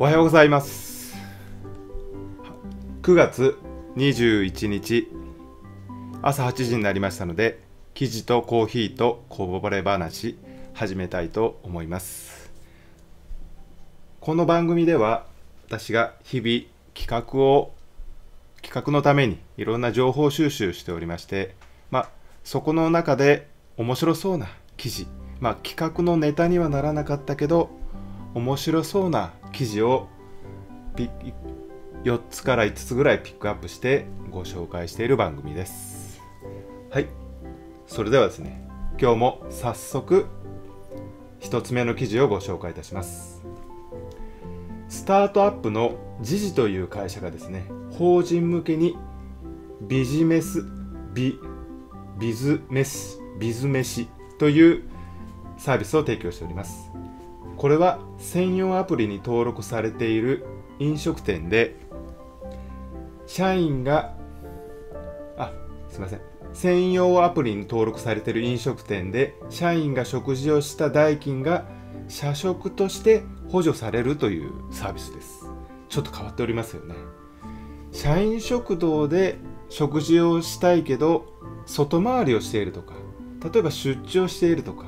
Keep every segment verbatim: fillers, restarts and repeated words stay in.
おはようございます。くがつにじゅういちにち朝はちじになりましたので、記事とコーヒーとこぼれ話始めたいと思います。この番組では私が日々企画を企画のためにいろんな情報収集しておりまして、まあ、そこの中で面白そうな記事、まあ、企画のネタにはならなかったけど面白そうな記事をよっつからいつつぐらいピックアップしてご紹介している番組です。はい、それではですね、今日も早速ひとつめの記事をご紹介いたします。スタートアップのジジという会社がですね、法人向けにビジネスビビズメシビズ飯というサービスを提供しております。これは専用アプリに登録されている飲食店で、社員が、あ、すいません。専用アプリに登録されている飲食店で、社員が食事をした代金が社食として補助されるというサービスです。ちょっと変わっておりますよね。社員食堂で食事をしたいけど、外回りをしているとか、例えば出張しているとか、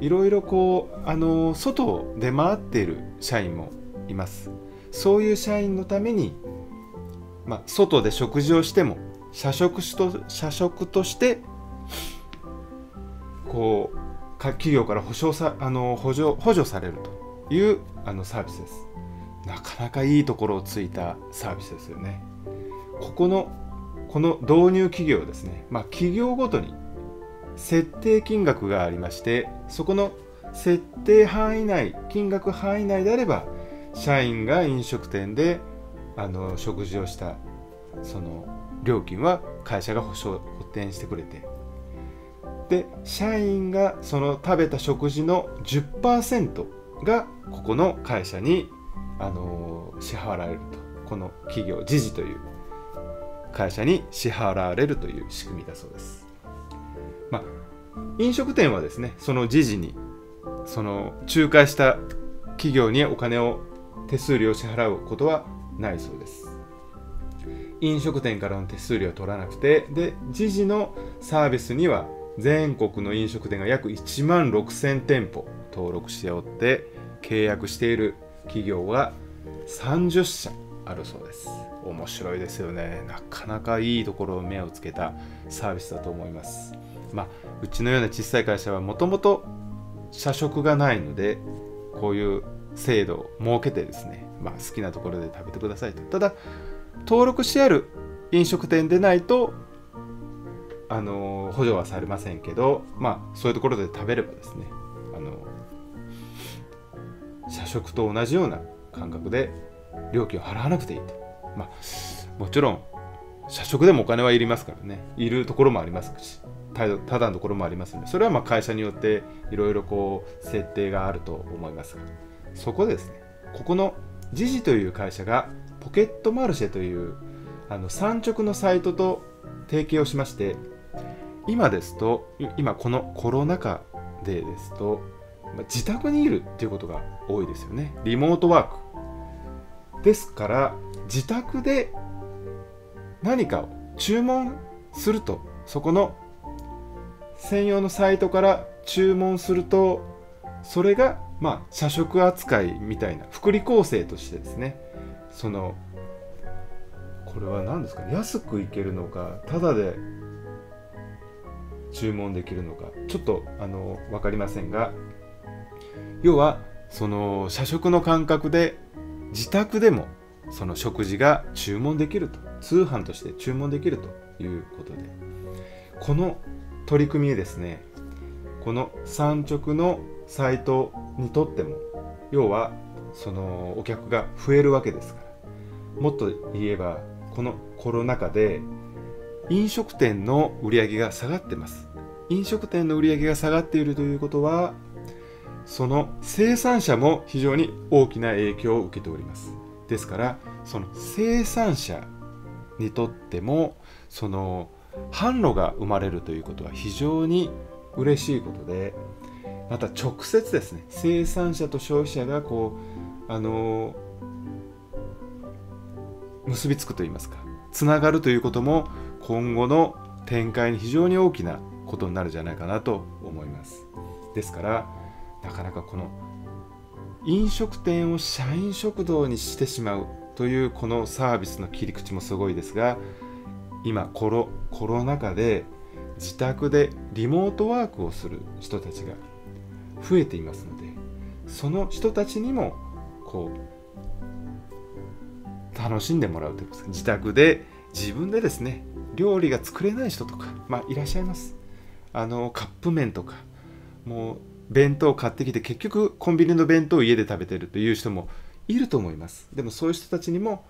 いろいろこうあの外を出回っている社員もいます。そういう社員のために、まあ、外で食事をしても社食と、社食としてこう企業から保証さあの補助、補助されるというあのサービスです。なかなかいいところをついたサービスですよね。ここのこの導入企業ですね、まあ、企業ごとに設定金額がありまして、そこの設定範囲内、金額範囲内であれば社員が飲食店であの食事をしたその料金は会社が補償補填してくれて、で社員がその食べた食事の じゅっパーセント がここの会社にあの支払われると、この企業ジジという会社に支払われるという仕組みだそうです。まあ、飲食店はですね、そのジジにその仲介した企業にお金を手数料を支払うことはないそうです。飲食店からの手数料を取らなくて、でジジのサービスには全国の飲食店が約いちまんろくせんてんぽ登録しておって、契約している企業はさんじゅっしゃあるそうです。面白いですよね。なかなかいいところを目をつけたサービスだと思います。まあ、うちのような小さい会社はもともと社食がないので、こういう制度を設けてですね、まあ、好きなところで食べてくださいと。ただ登録してある飲食店でないとあの補助はされませんけど、まあ、そういうところで食べればですね、あの社食と同じような感覚で料金を払わなくていいと。まあ、もちろん社食でもお金はいりますからね、いるところもありますし、ただのところもありますので、それはまあ会社によっていろいろこう設定があると思いますが、そこでですね、ここのジジという会社がポケットマルシェというあの産直のサイトと提携をしまして、今ですと、今このコロナ禍でですと自宅にいるっていうことが多いですよね。リモートワークですから、自宅で何かを注文すると、そこの専用のサイトから注文すると、それがまあ社食扱いみたいな福利厚生としてですね、そのこれは何ですか、安くいけるのか、ただで注文できるのか、ちょっとあの分かりませんが、要はその社食の感覚で自宅でもその食事が注文できると、通販として注文できるということで、この取り組みですね、この産直のサイトにとっても、要はそのお客が増えるわけですから、もっと言えばこのコロナ禍で飲食店の売り上げが下がってます。飲食店の売り上げが下がっているということは、その生産者も非常に大きな影響を受けております。ですからその生産者にとってもその販路が生まれるということは非常に嬉しいことで、また直接ですね、生産者と消費者がこうあの結びつくといいますか、つながるということも今後の展開に非常に大きなことになるんじゃないかなと思います。ですからなかなかこの飲食店を社員食堂にしてしまうというこのサービスの切り口もすごいですが、今コロ、コロナ禍で自宅でリモートワークをする人たちが増えていますので、その人たちにもこう楽しんでもらうといいますか、自宅で自分でですね料理が作れない人とか、まあ、いらっしゃいます。あのカップ麺とかもう弁当を買ってきて結局コンビニの弁当を家で食べてるという人もいると思います。でもそういう人たちにも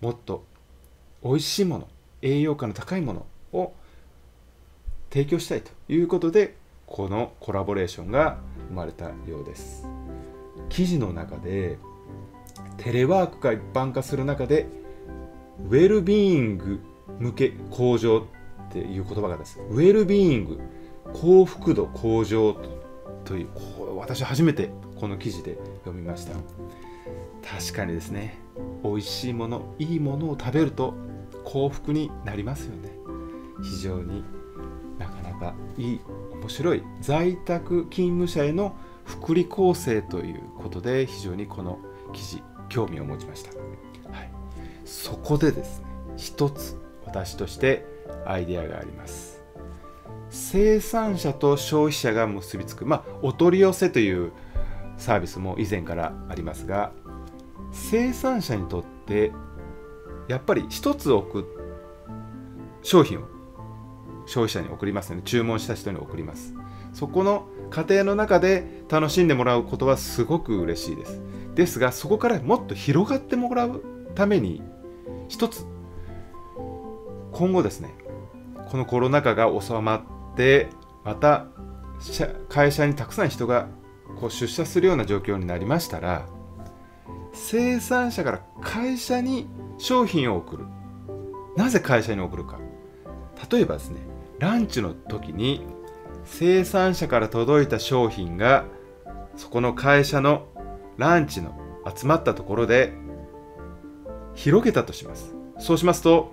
もっと美味しいもの、栄養価の高いものを提供したいということで、このコラボレーションが生まれたようです。記事の中でテレワークが一般化する中でウェルビーイング向け向上っていう言葉がですね、ウェルビーイング幸福度向上という、こう私初めてこの記事で読みました。確かにですね、美味しいもの、いいものを食べると幸福になりますよね。非常になかなかいい、面白い在宅勤務者への福利厚生ということで、非常にこの記事興味を持ちました。はい、そこでですね、一つ私としてアイデアがあります。生産者と消費者が結びつく、まあ、お取り寄せというサービスも以前からありますが、生産者にとってやっぱり一つ置く商品を消費者に送りますよね。注文した人に送ります。そこの過程の中で楽しんでもらうことはすごく嬉しいです。ですがそこからもっと広がってもらうために、一つ今後ですね、このコロナ禍が収まってまた会社にたくさん人がこう出社するような状況になりましたら、生産者から会社に商品を送る。なぜ会社に送るか。例えばですね、ランチの時に生産者から届いた商品がそこの会社のランチの集まったところで広げたとします。そうしますと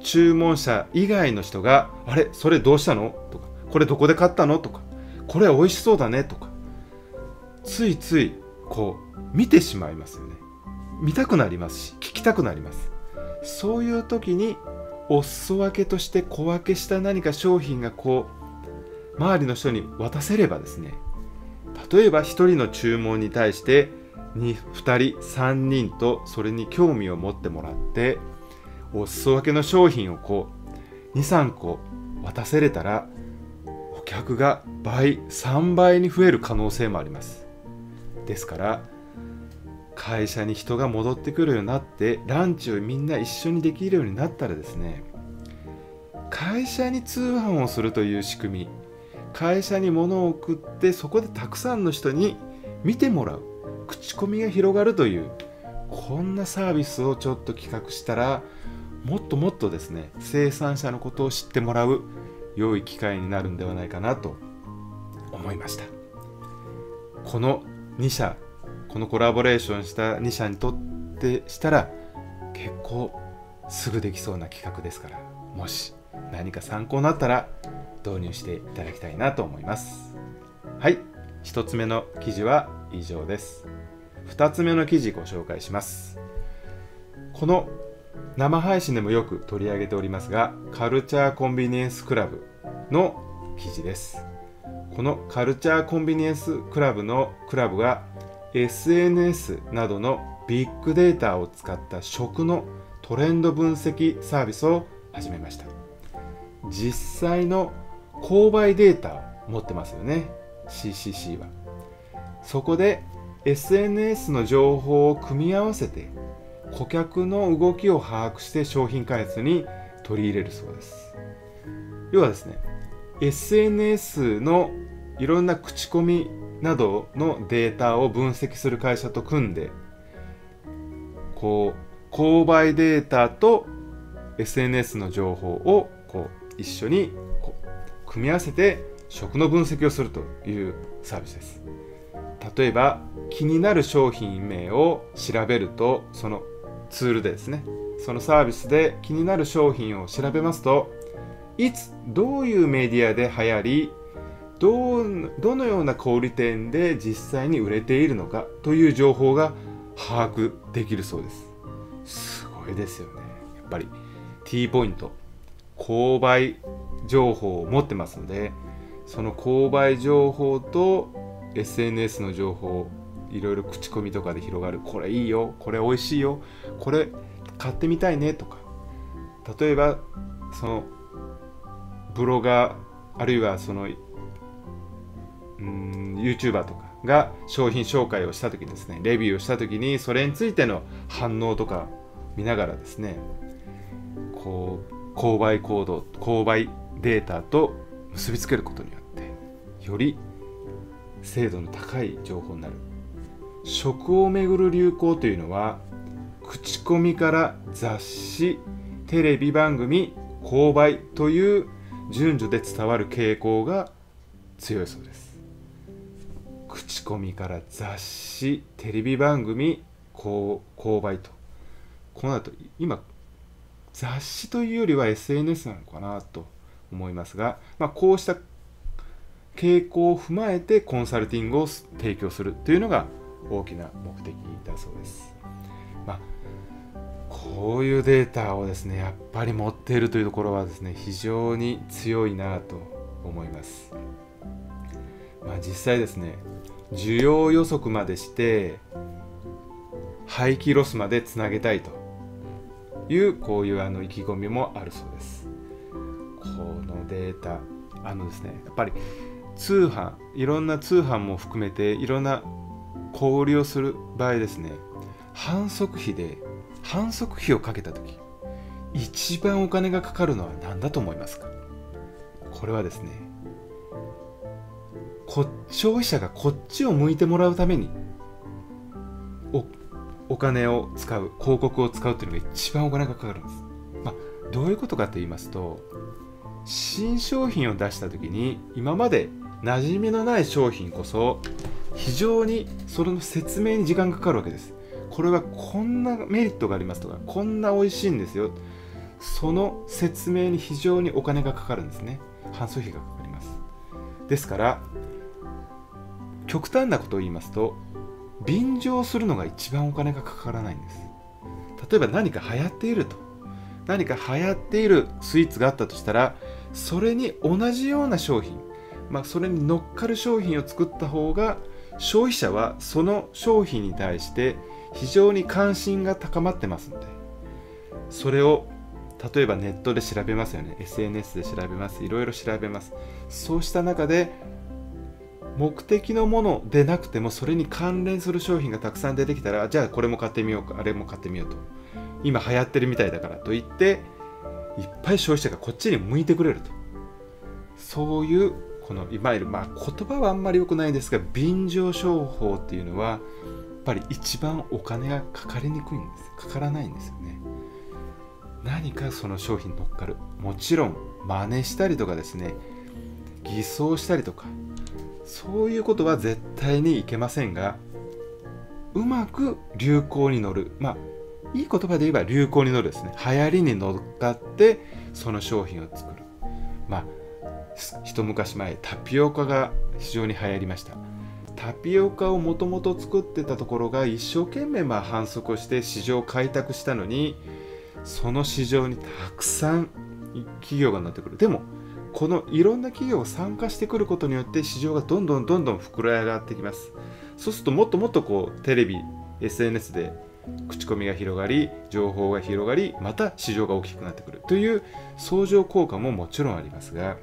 注文者以外の人が「あれそれどうしたの?」とか「これどこで買ったの?」とか「これ美味しそうだね」とか、ついついこう見てしまいますよね。見たくなりますし聞きたくなります。そういう時にお裾分けとして小分けした何か商品がこう周りの人に渡せればですね、例えばひとりの注文に対してに、ふたり、さんにんとそれに興味を持ってもらって、お裾分けの商品をこうに、さんこ渡せれたら、お客が倍、さんばいに増える可能性もあります。ですから会社に人が戻ってくるようになって、ランチをみんな一緒にできるようになったらですね、会社に通販をするという仕組み、会社に物を送ってそこでたくさんの人に見てもらう、口コミが広がるという、こんなサービスをちょっと企画したら、もっともっとですね生産者のことを知ってもらう良い機会になるんではないかなと思いました。このにしゃ、このコラボレーションしたにしゃにとってしたら結構すぐできそうな企画ですから、もし何か参考になったら導入していただきたいなと思います。はい、ひとつめの記事は以上です。ふたつめの記事ご紹介します。この生配信でもよく取り上げておりますが、カルチャーコンビニエンスクラブの記事です。このカルチャーコンビニエンスクラブのクラブが エスエヌエス などのビッグデータを使った食のトレンド分析サービスを始めました。実際の購買データを持ってますよね、 シーシーシー は。そこでエスエヌエス の情報を組み合わせて顧客の動きを把握して商品開発に取り入れるそうです。要はですね、 エスエヌエス のいろんな口コミなどのデータを分析する会社と組んで、こう購買データと エスエヌエス の情報をこう一緒にこう組み合わせて食の分析をするというサービスです。例えば気になる商品名を調べると、そのツールでですね、そのサービスで気になる商品を調べますと、いつどういうメディアで流行り、どう、どのような小売店で実際に売れているのかという情報が把握できるそうです。すごいですよね。やっぱり T ポイント、購買情報を持ってますので、その購買情報と エスエヌエス の情報、いろいろ口コミとかで広がる、これいいよ、これおいしいよ、これ買ってみたいねとか、例えばそのブロガー、あるいはそのうーん YouTuber とかが商品紹介をした時にですね、レビューをした時にそれについての反応とか見ながらですね、こう購買行動、購買データと結びつけることによってより精度の高い情報になる。食をめぐる流行というのは、口コミから雑誌、テレビ番組、購買という順序で伝わる傾向が強いそうです。口コミから雑誌、テレビ番組、購買と、この後今雑誌というよりは エスエヌエス なのかなと思いますが、まあ、こうした傾向を踏まえてコンサルティングを提供するというのが大きな目的だそうです。まあ、こういうデータをですね、やっぱり持っているというところはですね、非常に強いなと思います。まあ、実際ですね、需要予測までして廃棄ロスまでつなげたいという、こういうあの意気込みもあるそうです。このデータ、あのですね、やっぱり通販、いろんな通販も含めていろんな小売りをする場合ですね、販促費で販促費をかけた時、一番お金がかかるのは何だと思いますか？これはですね、こ消費者がこっちを向いてもらうために お, お金を使う、広告を使うというのが一番お金がかかるんです。まあ、どういうことかと言いますと、新商品を出した時に今まで馴染みのない商品こそ非常にそれの説明に時間がかかるわけです。これはこんなメリットがありますとか、こんな美味しいんですよ、その説明に非常にお金がかかるんですね。販促費がかかります。ですから極端なことを言いますと、便乗するのが一番お金がかからないんです。例えば何か流行っていると、何か流行っているスイーツがあったとしたら、それに同じような商品、まあ、それに乗っかる商品を作った方が消費者はその商品に対して非常に関心が高まってますので、それを例えばネットで調べますよね、 エスエヌエス で調べます、いろいろ調べます。そうした中で目的のものでなくてもそれに関連する商品がたくさん出てきたら、じゃあこれも買ってみようか、あれも買ってみようと、今流行ってるみたいだからといっていっぱい消費者がこっちに向いてくれると、そういうこのいわゆる、まあ、言葉はあんまり良くないですが、便乗商法っていうのはやっぱり一番お金がかかりにくいんです。かからないんですよね。何かその商品に乗っかる、もちろん真似したりとかですね、偽装したりとか、そういうことは絶対にいけませんが、うまく流行に乗る、まあいい言葉で言えば流行に乗るですね、流行りに乗っかってその商品を作る。まあ一昔前タピオカが非常に流行りました。タピオカをもともと作ってたところが一生懸命まあ販促をして市場を開拓したのに、その市場にたくさん企業が乗ってくる。でもこのいろんな企業が参加してくることによって市場がどんどんどんどん膨れ上がってきます。そうするともっともっとこうテレビ エスエヌエス で口コミが広がり、情報が広がり、また市場が大きくなってくるという相乗効果ももちろんありますが、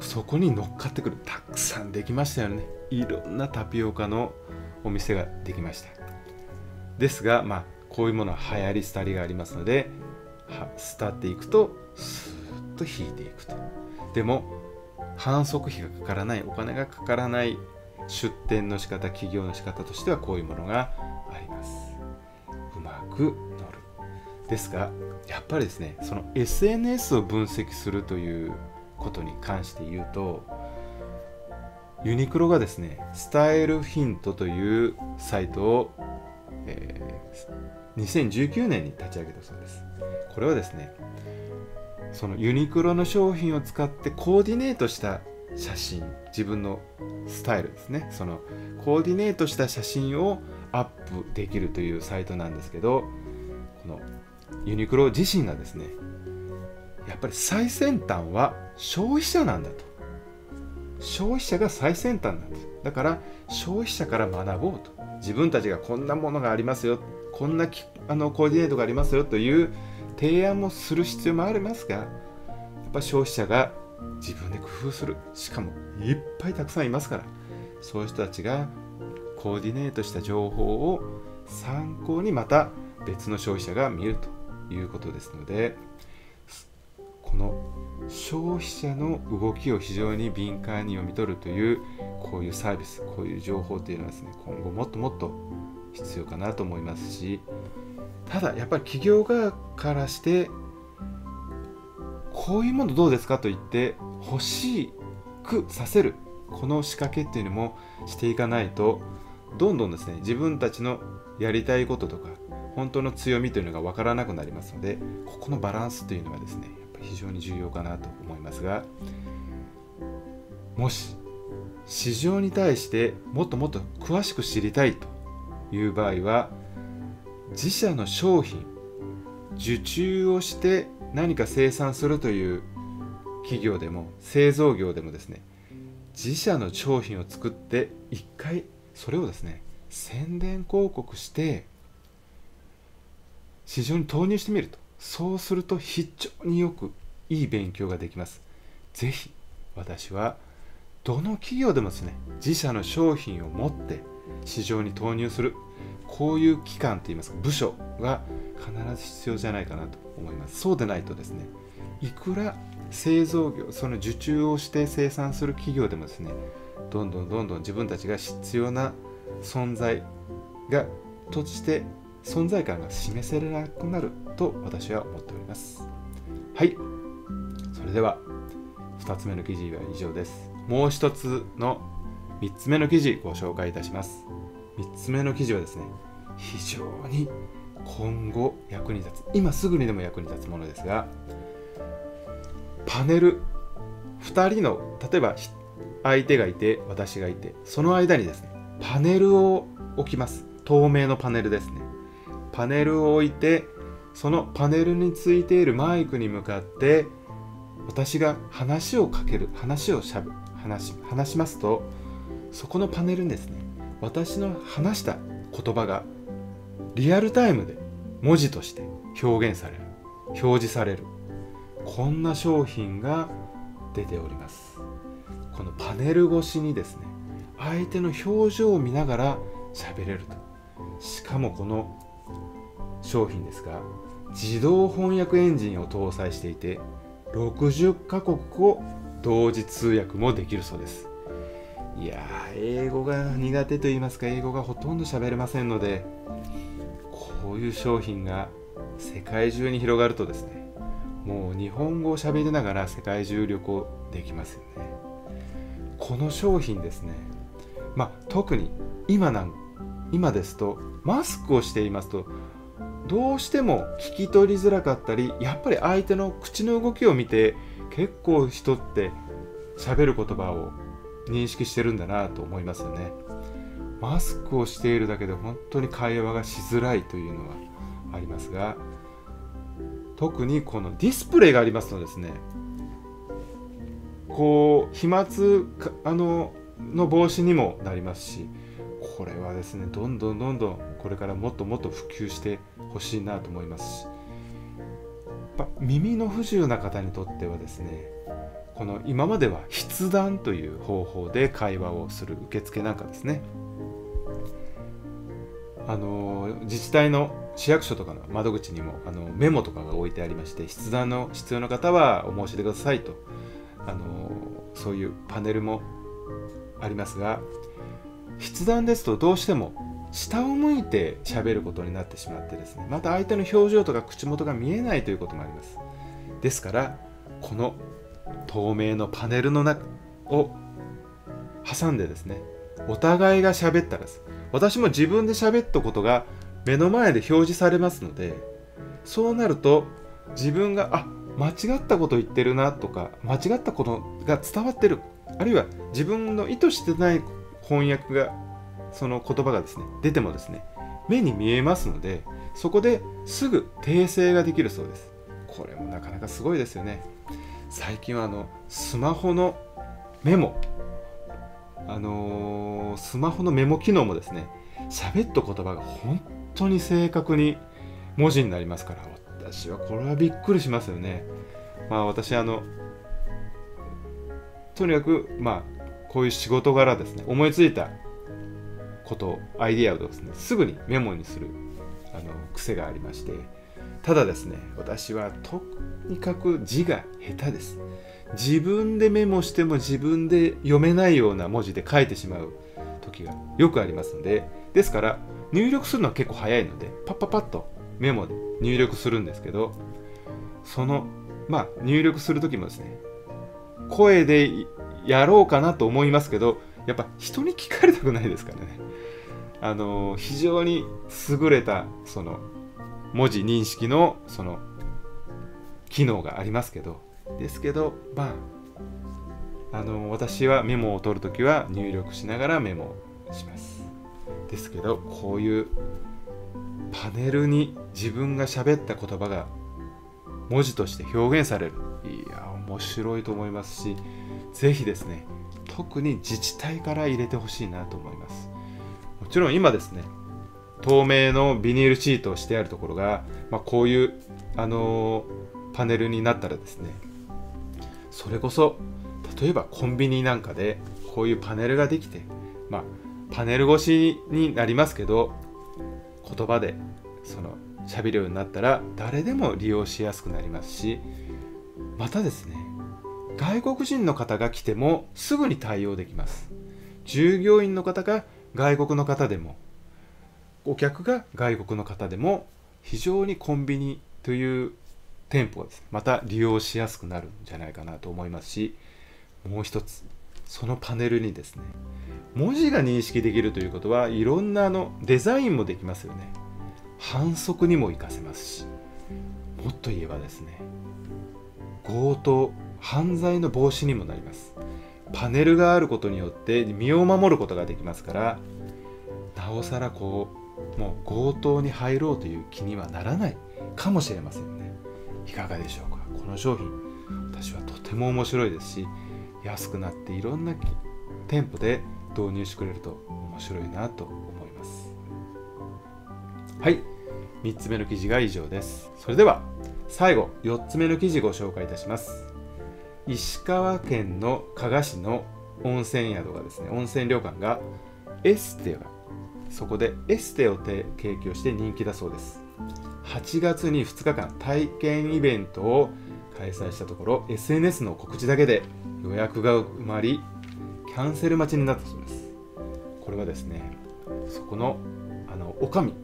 そこに乗っかってくる、たくさんできましたよね。いろんなタピオカのお店ができました。ですが、まあ、こういうものは流行り廃りがありますので、廃っていくとスーッと引いていくと。でも販促費がかからない、お金がかからない出店の仕方、起業の仕方としてはこういうものがあります。うまく乗る。ですがやっぱりですね、その エスエヌエス を分析するということに関して言うと、ユニクロがですね、スタイルヒントというサイトを、えにせんじゅうきゅうねんに立ち上げたそうです。これはですね、そのユニクロの商品を使ってコーディネートした写真、自分のスタイルですね、そのコーディネートした写真をアップできるというサイトなんですけど、このユニクロ自身がですね、やっぱり最先端は消費者なんだと、消費者が最先端なんだと、だから消費者から学ぼうと、自分たちがこんなものがありますよ、こんなあのコーディネートがありますよという提案もする必要もありますが、やっぱ消費者が自分で工夫する、しかもいっぱいたくさんいますから、そういう人たちがコーディネートした情報を参考にまた別の消費者が見るということですので、この消費者の動きを非常に敏感に読み取るというこういうサービス、こういう情報というのはですね、今後もっともっと必要かなと思いますし、ただやっぱり企業側からしてこういうものどうですかと言って欲しくさせるこの仕掛けっていうのもしていかないと、どんどんですね、自分たちのやりたいこととか本当の強みというのが分からなくなりますので、ここのバランスというのはですね、非常に重要かなと思いますが、もし市場に対してもっともっと詳しく知りたいという場合は、自社の商品受注をして何か生産するという企業でも製造業でもですね、自社の商品を作って一回それをですね、宣伝広告して市場に投入してみると、そうすると非常によくいい勉強ができます。ぜひ私はどの企業でもですね、自社の商品を持って市場に投入する、こういう機関といいますか部署が必ず必要じゃないかなと思います。そうでないとですね、いくら製造業、その受注をして生産する企業でもですね、どんどんどんどん自分たちが必要な存在がとして存在感が示せなくなると私は思っております。はい、それではふたつめの記事は以上です。もう一つのみっつめの記事ご紹介いたします。みっつめの記事はですね、非常に今後役に立つ、今すぐにでも役に立つものですが、パネルふたりの、例えば相手がいて私がいて、その間にですね、パネルを置きます。透明のパネルですね、パネルを置いて、そのパネルについているマイクに向かって私が話をかける、話をしゃぶ、話、話しますと、そこのパネルにですね、私の話した言葉がリアルタイムで文字として表現される、表示される、こんな商品が出ております。このパネル越しにですね、相手の表情を見ながら喋れると。しかもこの商品ですが、自動翻訳エンジンを搭載していて、ろくじゅっかこくを同時通訳もできるそうです。いやー、英語が苦手と言いますか、英語がほとんど喋れませんので、こういう商品が世界中に広がるとですね、もう日本語を喋りながら世界中旅行できますよね。この商品ですね、まあ、特に今なん今ですと、マスクをしていますとどうしても聞き取りづらかったり、やっぱり相手の口の動きを見て結構人って喋る言葉を認識してるんだなと思いますよね。マスクをしているだけで本当に会話がしづらいというのはありますが、特にこのディスプレイがありますとですね、こう飛沫あのの防止にもなりますし、これはですね、どんどんどんどんこれからもっともっと普及してほしいなと思いますし、やっぱ耳の不自由な方にとってはですね、この今までは筆談という方法で会話をする受付なんかですね、あの自治体の市役所とかの窓口にもあのメモとかが置いてありまして、筆談の必要な方はお申し出くださいと、あのそういうパネルもありますが、筆談ですとどうしても下を向いて喋ることになってしまってですね、また相手の表情とか口元が見えないということもあります。ですからこの透明のパネルの中を挟んでですね、お互いが喋ったらです、私も自分で喋ったことが目の前で表示されますので、そうなると自分があ間違ったこと言ってるなとか、間違ったことが伝わってる、あるいは自分の意図してない翻訳が、その言葉がですね出てもですね目に見えますので、そこですぐ訂正ができるそうです。これもなかなかすごいですよね。最近はあのスマホのメモ、あのー、スマホのメモ機能もですね、喋った言葉が本当に正確に文字になりますから、私はこれはびっくりしますよね。まあ私あのとにかくまあこういう仕事柄ですね、思いついたことアイディアをですねすぐにメモにするあの癖がありまして、ただですね私はとにかく字が下手です。自分でメモしても自分で読めないような文字で書いてしまう時がよくありますので、ですから入力するのは結構早いのでパッパッパッとメモで入力するんですけど、そのまあ入力する時もですね声でやろうかなと思いますけど、やっぱ人に聞かれたくないですからね、あの非常に優れたその文字認識のその機能がありますけど、ですけどまああの私はメモを取るときは入力しながらメモをします。ですけどこういうパネルに自分が喋った言葉が文字として表現される、いや面白いと思いますし、ぜひですね特に自治体から入れてほしいなと思います。もちろん今ですね透明のビニールシートをしてあるところが、まあ、こういう、あのー、パネルになったらですね、それこそ例えばコンビニなんかでこういうパネルができて、まあ、パネル越しになりますけど言葉でその喋るようになったら誰でも利用しやすくなりますし、またですね外国人の方が来てもすぐに対応できます。従業員の方が外国の方でもお客が外国の方でも非常にコンビニという店舗をですねまた利用しやすくなるんじゃないかなと思いますし、もう一つそのパネルにですね文字が認識できるということはいろんなあのデザインもできますよね。反則にも活かせますし、もっと言えばですね強盗犯罪の防止にもなります。パネルがあることによって身を守ることができますから、なおさらこうもう強盗に入ろうという気にはならないかもしれませんね。いかがでしょうか。この商品私はとても面白いですし、安くなっていろんな店舗で導入してくれると面白いなと思います。はい、みっつめの記事が以上です。それでは最後よっつめの記事ご紹介いたします。石川県の加賀市の温泉宿がですね、温泉旅館がエステがそこでエステを提供して人気だそうです。はちがつにふつかかん体験イベントを開催したところ エスエヌエス の告知だけで予約が埋まりキャンセル待ちになったそうです。これはですねそこのあのおかみ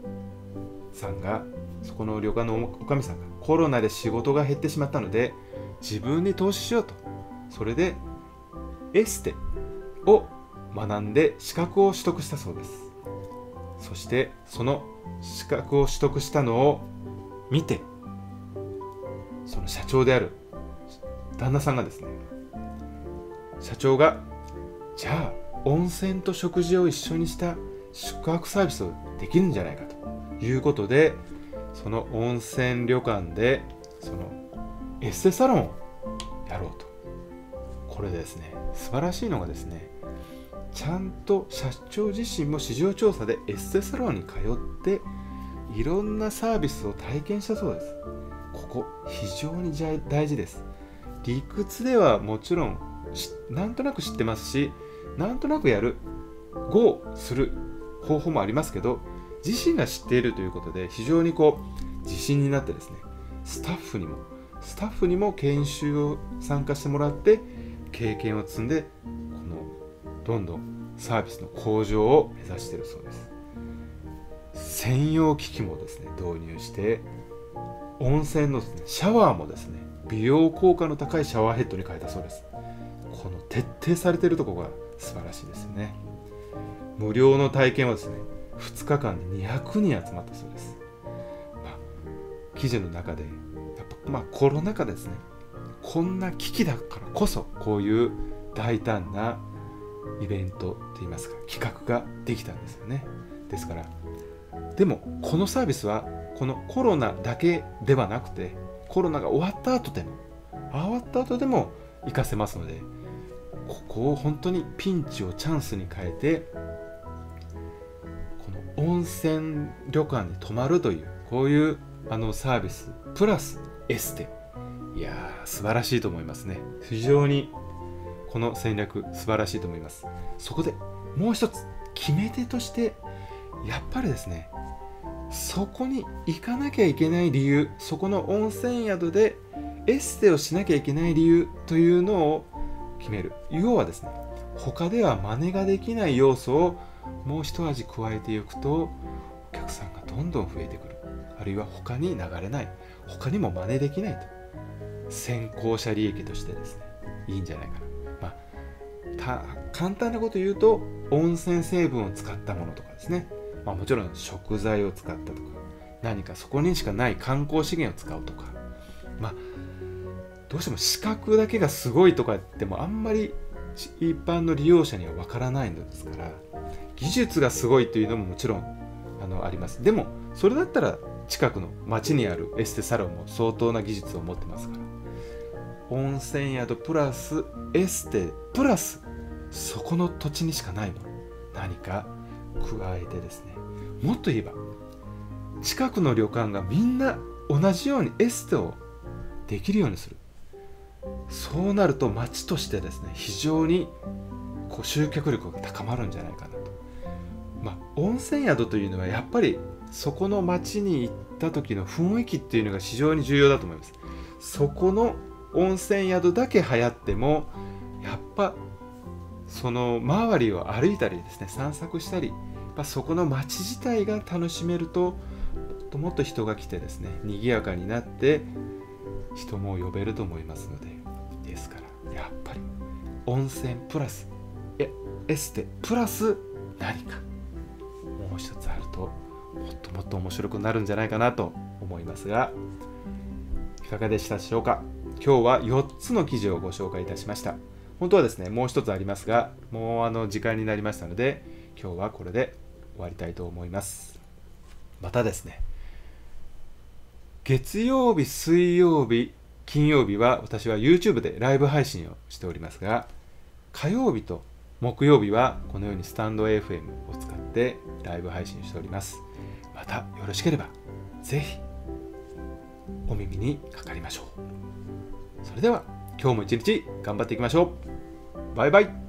さんがそこの旅館のおかみさんがコロナで仕事が減ってしまったので自分に投資しようと、それでエステを学んで資格を取得したそうです。そしてその資格を取得したのを見てその社長である旦那さんがですね、社長がじゃあ温泉と食事を一緒にした宿泊サービスをできるんじゃないかということで、その温泉旅館でそのエステサロンをやろうと。これでですね素晴らしいのがですね、ちゃんと社長自身も市場調査でエステサロンに通っていろんなサービスを体験したそうです。ここ非常に大事です。理屈ではもちろんなんとなく知ってますし、なんとなくやる合する方法もありますけど、自身が知っているということで非常にこう自信になってですね、スタッフにもスタッフにも研修を参加してもらって経験を積んでこのどんどんサービスの向上を目指しているそうです。専用機器もですね導入して温泉のですねシャワーもですね美容効果の高いシャワーヘッドに変えたそうです。この徹底されているところが素晴らしいですよね。無料の体験はですねふつかかんでにひゃくにん集まったそうです。まあ、記事の中でやっぱ、まあ、コロナ禍ですね、こんな危機だからこそこういう大胆なイベントといいますか企画ができたんですよね。ですから、でもこのサービスはこのコロナだけではなくて、コロナが終わった後でも終わった後でも活かせますので、ここを本当にピンチをチャンスに変えて、この温泉旅館に泊まるというこういうあのサービスプラスエステ、いやー素晴らしいと思いますね。非常にこの戦略素晴らしいと思います。そこでもう一つ決め手として、やっぱりですね、そこに行かなきゃいけない理由、そこの温泉宿でエステをしなきゃいけない理由というのを決める。要はですね、他では真似ができない要素をもう一味加えていくと、お客さんがどんどん増えてくる、あるいは他に流れない、他にも真似できないと、先行者利益としてですね、いいんじゃないかな。まあ、た簡単なこと言うと、温泉成分を使ったものとかですね、まあ、もちろん食材を使ったとか、何かそこにしかない観光資源を使うとか、まあ、どうしても資格だけがすごいとかでもあんまり一般の利用者にはわからないのですから、技術がすごいというのももちろん あのあります。でもそれだったら近くの町にあるエステサロンも相当な技術を持ってますから、温泉宿プラスエステプラスそこの土地にしかないもの何か加えてですね、もっと言えば近くの旅館がみんな同じようにエステをできるようにする。そうなると町としてですね、非常にこう集客力が高まるんじゃないかなと。まあ、温泉宿というのはやっぱりそこの町に行った時の雰囲気っていうのが非常に重要だと思います。そこの温泉宿だけ流行っても、やっぱその周りを歩いたりですね、散策したり、そこの町自体が楽しめると、もっと人が来てですね、賑やかになって人も呼べると思いますので、ですからやっぱり温泉プラスエステプラス何かもう一つあると、もっともっと面白くなるんじゃないかなと思いますが、いかがでしたでしょうか。今日はよっつの記事をご紹介いたしました。本当はですね、もう一つありますが、もうあの時間になりましたので、今日はこれで終わりたいと思います。またですね、月曜日、水曜日、金曜日は私は YouTube でライブ配信をしておりますが、火曜日と木曜日はこのようにスタンド エフエム を使ってライブ配信しております。またよろしければぜひお耳にかかりましょう。それでは今日も一日頑張っていきましょう。バイバイ。